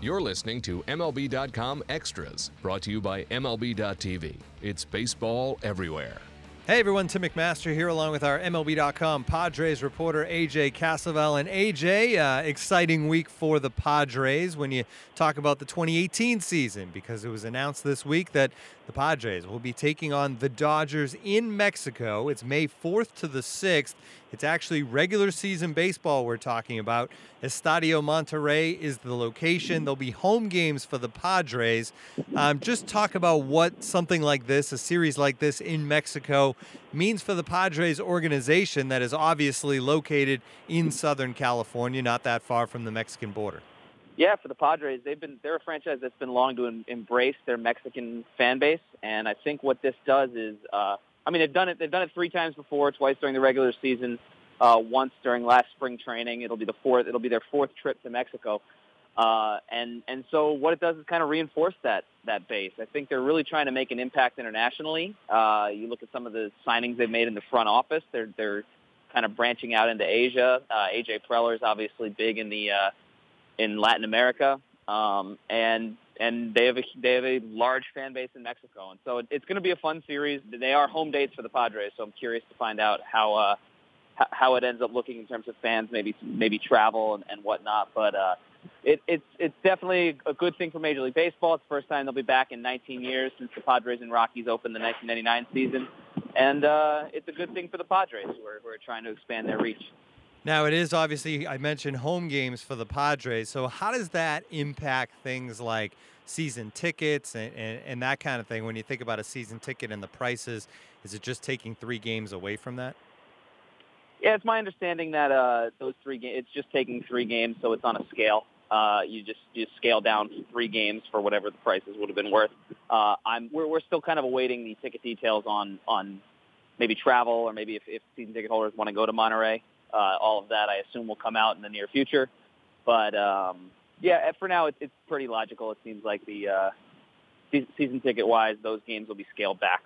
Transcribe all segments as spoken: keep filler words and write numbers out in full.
You're listening to M L B dot com Extras, brought to you by M L B dot T V. It's baseball everywhere. Hey everyone, Tim McMaster here along with our M L B dot com Padres reporter A J Cassavell. And A J, uh, exciting week for the Padres when you talk about the twenty eighteen season, because it was announced this week that the Padres will be taking on the Dodgers in Mexico. It's May fourth to the sixth. It's actually regular season baseball we're talking about. Estadio Monterrey is the location. There'll be home games for the Padres. Um, just talk about what something like this, a series like this in Mexico, means for the Padres organization that is obviously located in Southern California, not that far from the Mexican border. Yeah, for the Padres, they've been, they're a franchise that's been long to em- embrace their Mexican fan base. And I think what this does is, uh, I mean, they've done it. They've done it three times before, twice during the regular season, uh, once during last spring training. It'll be the fourth. It'll be their fourth trip to Mexico, uh, and and so what it does is kind of reinforce that that base. I think they're really trying to make an impact internationally. Uh, you look at some of the signings they've made in the front office. They're they're kind of branching out into Asia. Uh, A J Preller is obviously big in the uh, in Latin America, um, and. And they have a they have a large fan base in Mexico, and so it, it's going to be a fun series. They are home dates for the Padres, so I'm curious to find out how uh, how it ends up looking in terms of fans, maybe maybe travel and, and whatnot. But uh, it, it's it's definitely a good thing for Major League Baseball. It's the first time they'll be back in nineteen years since the Padres and Rockies opened the nineteen ninety-nine season, and uh, it's a good thing for the Padres, who are, who are trying to expand their reach. Now, it is obviously, I mentioned home games for the Padres, so how does that impact things like season tickets and, and, and that kind of thing? When you think about a season ticket and the prices, is it just taking three games away from that? Yeah, it's my understanding that uh, those three games, it's just taking three games, so it's on a scale. Uh, you just you scale down three games for whatever the prices would have been worth. Uh, I'm we're, we're still kind of awaiting the ticket details on, on maybe travel, or maybe if, if season ticket holders want to go to Monterey. Uh, all of that, I assume, will come out in the near future. But, um, yeah, for now, it, it's pretty logical. It seems like the uh, season ticket-wise, those games will be scaled back.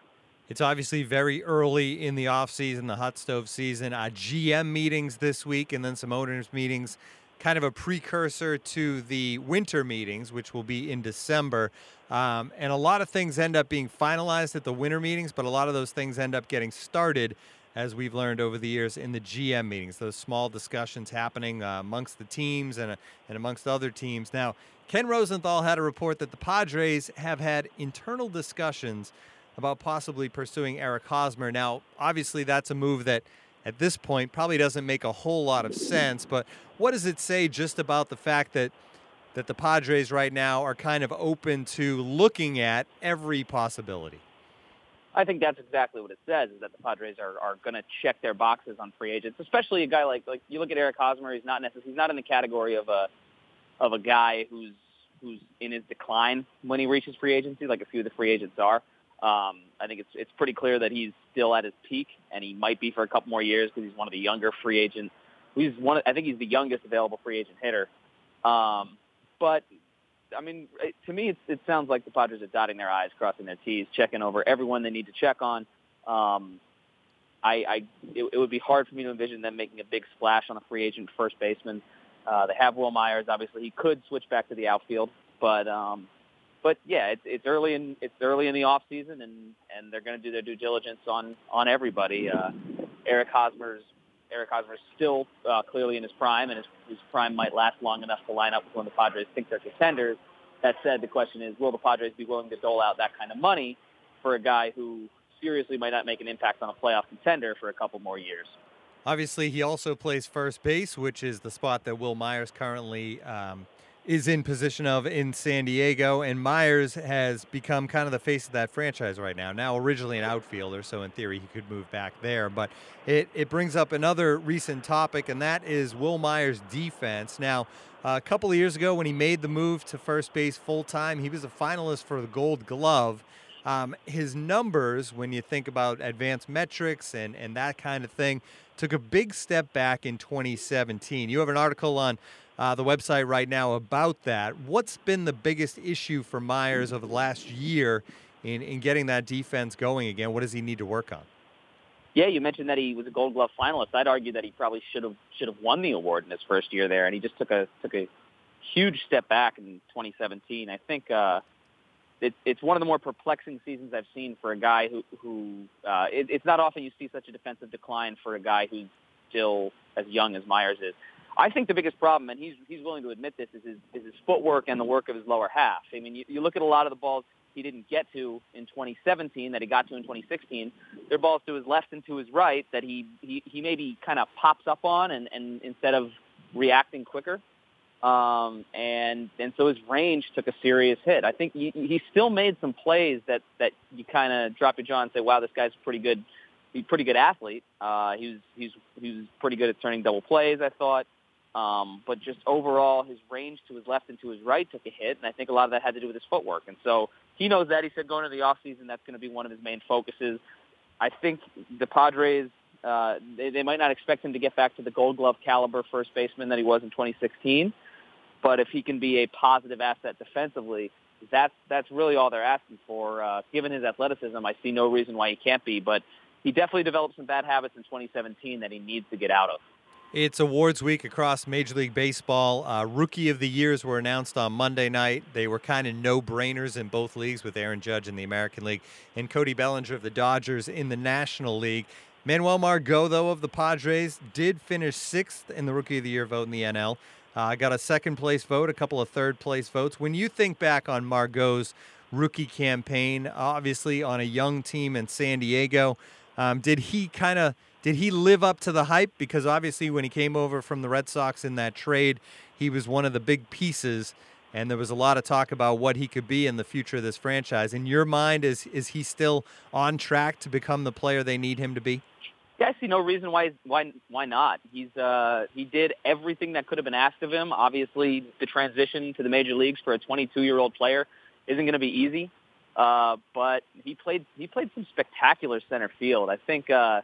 It's obviously very early in the offseason, the hot stove season. Our G M meetings this week and then some owners meetings, kind of a precursor to the winter meetings, which will be in December. Um, and a lot of things end up being finalized at the winter meetings, but a lot of those things end up getting started, as we've learned over the years, in the G M meetings, those small discussions happening uh, amongst the teams and, uh, and amongst other teams. Now, Ken Rosenthal had a report that the Padres have had internal discussions about possibly pursuing Eric Hosmer. Now, obviously, that's a move that at this point probably doesn't make a whole lot of sense, but what does it say just about the fact that that the Padres right now are kind of open to looking at every possibility? I think that's exactly what it says, is that the Padres are, are going to check their boxes on free agents, especially a guy like like you look at Eric Hosmer. He's not necessarily he's not in the category of a of a guy who's who's in his decline when he reaches free agency, like a few of the free agents are. Um, I think it's it's pretty clear that he's still at his peak, and he might be for a couple more years because he's one of the younger free agents. He's one of, I think he's the youngest available free agent hitter. Um, but I mean, to me, it's, it sounds like the Padres are dotting their I's, crossing their T's, checking over everyone they need to check on. Um, I, I it, it would be hard for me to envision them making a big splash on a free agent first baseman. Uh, they have Will Myers. Obviously, he could switch back to the outfield, but um, but yeah, it's it's early in it's early in the off season, and, and they're going to do their due diligence on on everybody. Uh, Eric Hosmer's. Eric Hosmer is still uh, clearly in his prime, and his, his prime might last long enough to line up with when the Padres think they're contenders. That said, the question is, will the Padres be willing to dole out that kind of money for a guy who seriously might not make an impact on a playoff contender for a couple more years? Obviously, he also plays first base, which is the spot that Will Myers currently um, is in position of in San Diego, and Myers has become kind of the face of that franchise right now. Now, originally an outfielder, so in theory he could move back there, but it, it brings up another recent topic, and that is Will Myers' defense. Now, uh, a couple of years ago when he made the move to first base full-time, he was a finalist for the Gold Glove. Um, his numbers, when you think about advanced metrics and, and that kind of thing, took a big step back in twenty seventeen. You have an article on Uh, the website right now about that. What's been the biggest issue for Myers over the last year in, in getting that defense going again? What does he need to work on? Yeah, you mentioned that he was a Gold Glove finalist. I'd argue that he probably should have should have won the award in his first year there, and he just took a took a huge step back in twenty seventeen. I think uh, it, it's one of the more perplexing seasons I've seen for a guy who, who uh, it, it's not often you see such a defensive decline for a guy who's still as young as Myers is. I think the biggest problem, and he's he's willing to admit this, is his, is his footwork and the work of his lower half. I mean, you, you look at a lot of the balls he didn't get to in twenty seventeen that he got to in twenty sixteen. They're balls to his left and to his right that he, he, he maybe kind of pops up on and, and instead of reacting quicker. Um, and and so his range took a serious hit. I think he, he still made some plays that, that you kind of drop your jaw and say, wow, this guy's pretty good. He's a pretty good athlete. Uh, he was he's he was pretty good at turning double plays, I thought. Um, but just overall, his range to his left and to his right took a hit, and I think a lot of that had to do with his footwork. And so he knows that. He said going into the offseason, that's going to be one of his main focuses. I think the Padres, uh, they, they might not expect him to get back to the Gold Glove caliber first baseman that he was in twenty sixteen, but if he can be a positive asset defensively, that's, that's really all they're asking for. Uh, given his athleticism, I see no reason why he can't be, but he definitely developed some bad habits in twenty seventeen that he needs to get out of. It's awards week across Major League Baseball. Uh, Rookie of the Years were announced on Monday night. They were kind of no-brainers in both leagues, with Aaron Judge in the American League and Cody Bellinger of the Dodgers in the National League. Manuel Margot, though, of the Padres, did finish sixth in the Rookie of the Year vote in the N L. Uh, got a second-place vote, a couple of third-place votes. When you think back on Margot's rookie campaign, obviously on a young team in San Diego, um, did he kind of... Did he live up to the hype? Because obviously when he came over from the Red Sox in that trade, he was one of the big pieces, and there was a lot of talk about what he could be in the future of this franchise. In your mind, is is he still on track to become the player they need him to be? Yeah, I see no reason why why why not. He's uh, he did everything that could have been asked of him. Obviously, the transition to the major leagues for a twenty-two-year-old player isn't going to be easy, uh, but he played he played some spectacular center field. I think. Uh,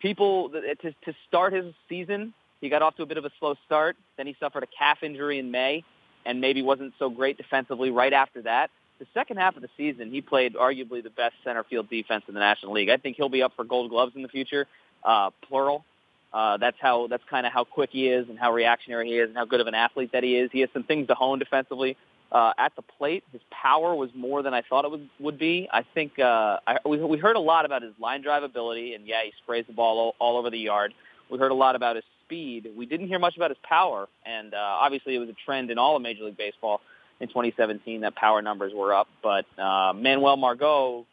People, to, to start his season, he got off to a bit of a slow start. Then he suffered a calf injury in May and maybe wasn't so great defensively right after that. The second half of the season, he played arguably the best center field defense in the National League. I think he'll be up for Gold Gloves in the future, uh, plural. Uh, that's how. That's kind of how quick he is and how reactionary he is and how good of an athlete that he is. He has some things to hone defensively. Uh, at the plate, his power was more than I thought it would, would be. I think uh, I, we, we heard a lot about his line drive ability, and, yeah, he sprays the ball all, all over the yard. We heard a lot about his speed. We didn't hear much about his power, and uh, obviously it was a trend in all of Major League Baseball in twenty seventeen that power numbers were up. But uh, Manuel Margot,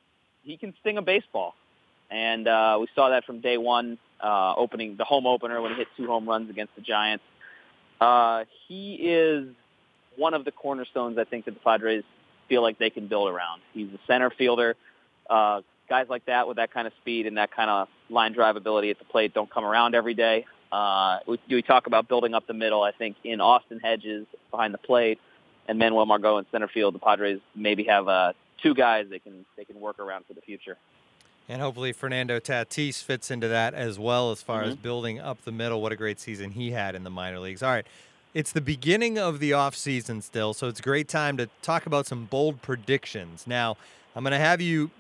he can sting a baseball, and uh, we saw that from day one, uh, opening the home opener when he hit two home runs against the Giants. Uh, he is... one of the cornerstones, I think, that the Padres feel like they can build around. He's a center fielder. Uh, guys like that with that kind of speed and that kind of line drive ability at the plate don't come around every day. Uh, we, we talk about building up the middle, I think, in Austin Hedges behind the plate and Manuel Margot in center field. The Padres maybe have uh, two guys they can they can work around for the future. And hopefully Fernando Tatis fits into that as well as far mm-hmm. as building up the middle. What a great season he had in the minor leagues. All right. It's the beginning of the offseason still, so it's a great time to talk about some bold predictions. Now, I'm going to have you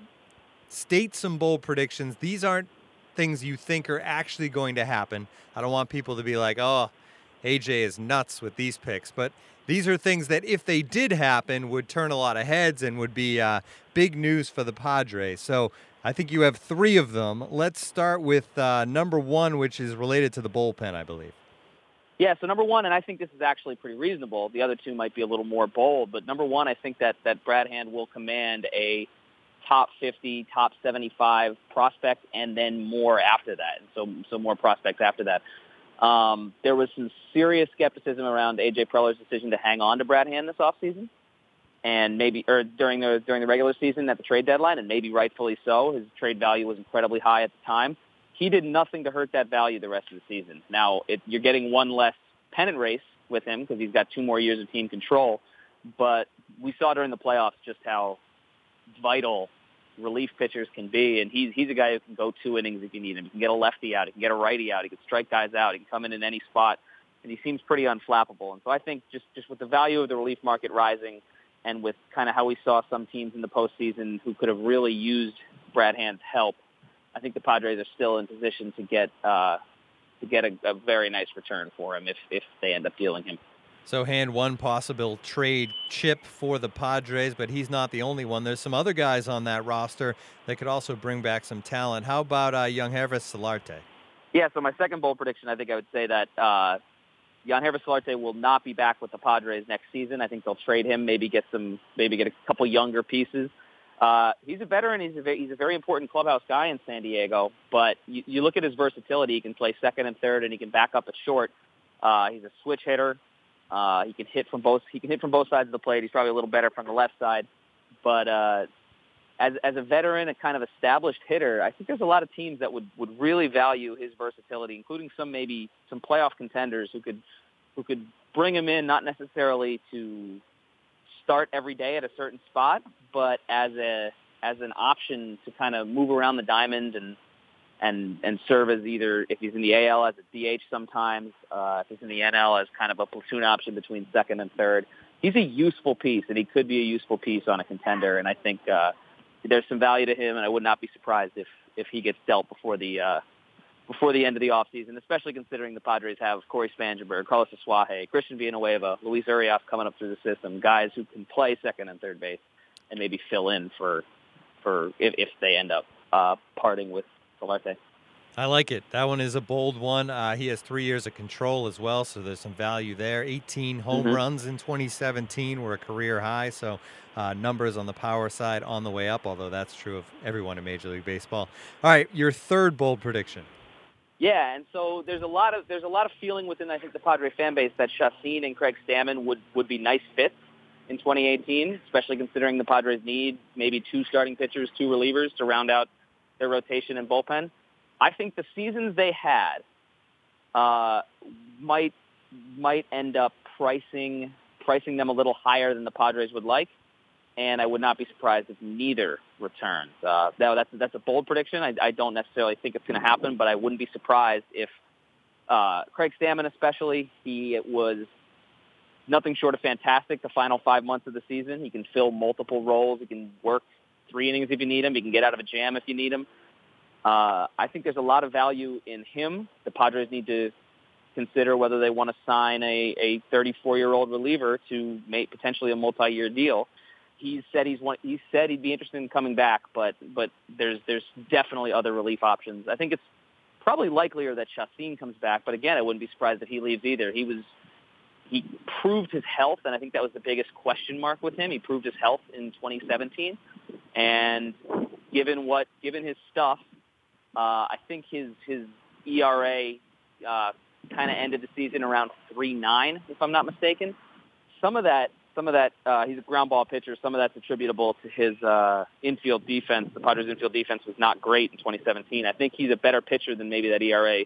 state some bold predictions. These aren't things you think are actually going to happen. I don't want people to be like, oh, A J is nuts with these picks. But these are things that, if they did happen, would turn a lot of heads and would be uh, big news for the Padres. So I think you have three of them. Let's start with uh, number one, which is related to the bullpen, I believe. Yeah, so number one, and I think this is actually pretty reasonable. The other two might be a little more bold, but number one, I think that, that Brad Hand will command a top fifty, top seventy-five prospect, and then more after that. So, so more prospects after that. Um, there was some serious skepticism around A J Preller's decision to hang on to Brad Hand this offseason, and maybe or during the during the regular season at the trade deadline, and maybe rightfully so. His trade value was incredibly high at the time. He did nothing to hurt that value the rest of the season. Now, it, you're getting one less pennant race with him because he's got two more years of team control. But we saw during the playoffs just how vital relief pitchers can be. And he's, he's a guy who can go two innings if you need him. He can get a lefty out. He can get a righty out. He can strike guys out. He can come in in any spot. And he seems pretty unflappable. And so I think just, just with the value of the relief market rising and with kind of how we saw some teams in the postseason who could have really used Brad Hand's help, I think the Padres are still in position to get uh, to get a, a very nice return for him if, if they end up dealing him. So Hand, one possible trade chip for the Padres, but he's not the only one. There's some other guys on that roster that could also bring back some talent. How about uh, Yangervis Solarte? Yeah, so my second bold prediction, I think I would say that uh, Yangervis Solarte will not be back with the Padres next season. I think they'll trade him, maybe get some, maybe get a couple younger pieces. Uh, he's a veteran. He's a, ve he's a very important clubhouse guy in San Diego, but you, you look at his versatility. He can play second and third, and he can back up at short. Uh, he's a switch hitter. Uh, he can hit from both. He can hit from both sides of the plate. He's probably a little better from the left side, but uh, as as a veteran, a kind of established hitter, I think there's a lot of teams that would, would really value his versatility, including some maybe some playoff contenders who could who could bring him in, not necessarily to start every day at a certain spot, but as a as an option to kind of move around the diamond and and and serve as either, if he's in the A L, as a D H sometimes, uh, if he's in the N L, as kind of a platoon option between second and third. He's a useful piece, and he could be a useful piece on a contender, and I think uh, there's some value to him, and I would not be surprised if, if he gets dealt before the uh, before the end of the offseason, especially considering the Padres have Corey Spangenberg, Carlos Asuaje, Christian Villanueva, Luis Urías coming up through the system, guys who can play second and third base and maybe fill in for, for if, if they end up uh, parting with Solarte. I like it. That one is a bold one. Uh, he has three years of control as well, so there's some value there. eighteen home mm-hmm. runs in twenty seventeen were a career high, so uh, numbers on the power side on the way up, although that's true of everyone in Major League Baseball. All right, your third bold prediction. Yeah, and so there's a lot of there's a lot of feeling within, I think, the Padre fan base that Chasen and Craig Stammen would, would be nice fits in twenty eighteen, especially considering the Padres need maybe two starting pitchers, two relievers to round out their rotation and bullpen. I think the seasons they had uh, might might end up pricing pricing them a little higher than the Padres would like, and I would not be surprised if neither returns. Uh, now that's that's a bold prediction. I, I don't necessarily think it's going to happen, but I wouldn't be surprised if uh, Craig Stammen, especially, he was nothing short of fantastic the final five months of the season. He can fill multiple roles. He can work three innings if you need him. He can get out of a jam if you need him. Uh, I think there's a lot of value in him. The Padres need to consider whether they want to sign a thirty-four-year-old reliever to make potentially a multi-year deal. He said he's one, he said he'd be interested in coming back, but but there's there's definitely other relief options. I think it's probably likelier that Chasen comes back, but again, I wouldn't be surprised if he leaves either. He was he proved his health, and I think that was the biggest question mark with him. He proved his health in twenty seventeen, and given what given his stuff. Uh, I think his his E R A uh, kind of ended the season around three point nine, if I'm not mistaken. Some of that, some of that, uh, he's a ground ball pitcher. Some of that's attributable to his uh, infield defense. The Padres' infield defense was not great in twenty seventeen. I think he's a better pitcher than maybe that E R A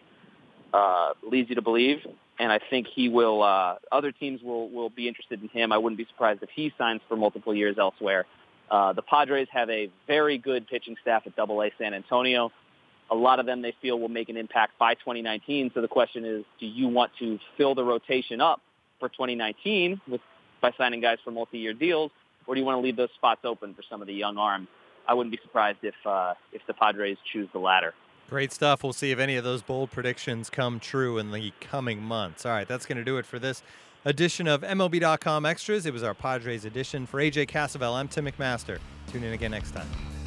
uh, leads you to believe. And I think he will. Uh, other teams will will be interested in him. I wouldn't be surprised if he signs for multiple years elsewhere. Uh, the Padres have a very good pitching staff at double A San Antonio. A lot of them they feel will make an impact by twenty nineteen. So the question is, do you want to fill the rotation up for twenty nineteen with, by signing guys for multi-year deals, or do you want to leave those spots open for some of the young arms? I wouldn't be surprised if uh, if the Padres choose the latter. Great stuff. We'll see if any of those bold predictions come true in the coming months. All right, that's going to do it for this edition of M L B dot com Extras. It was our Padres edition. For A J Cassavell, I'm Tim McMaster. Tune in again next time.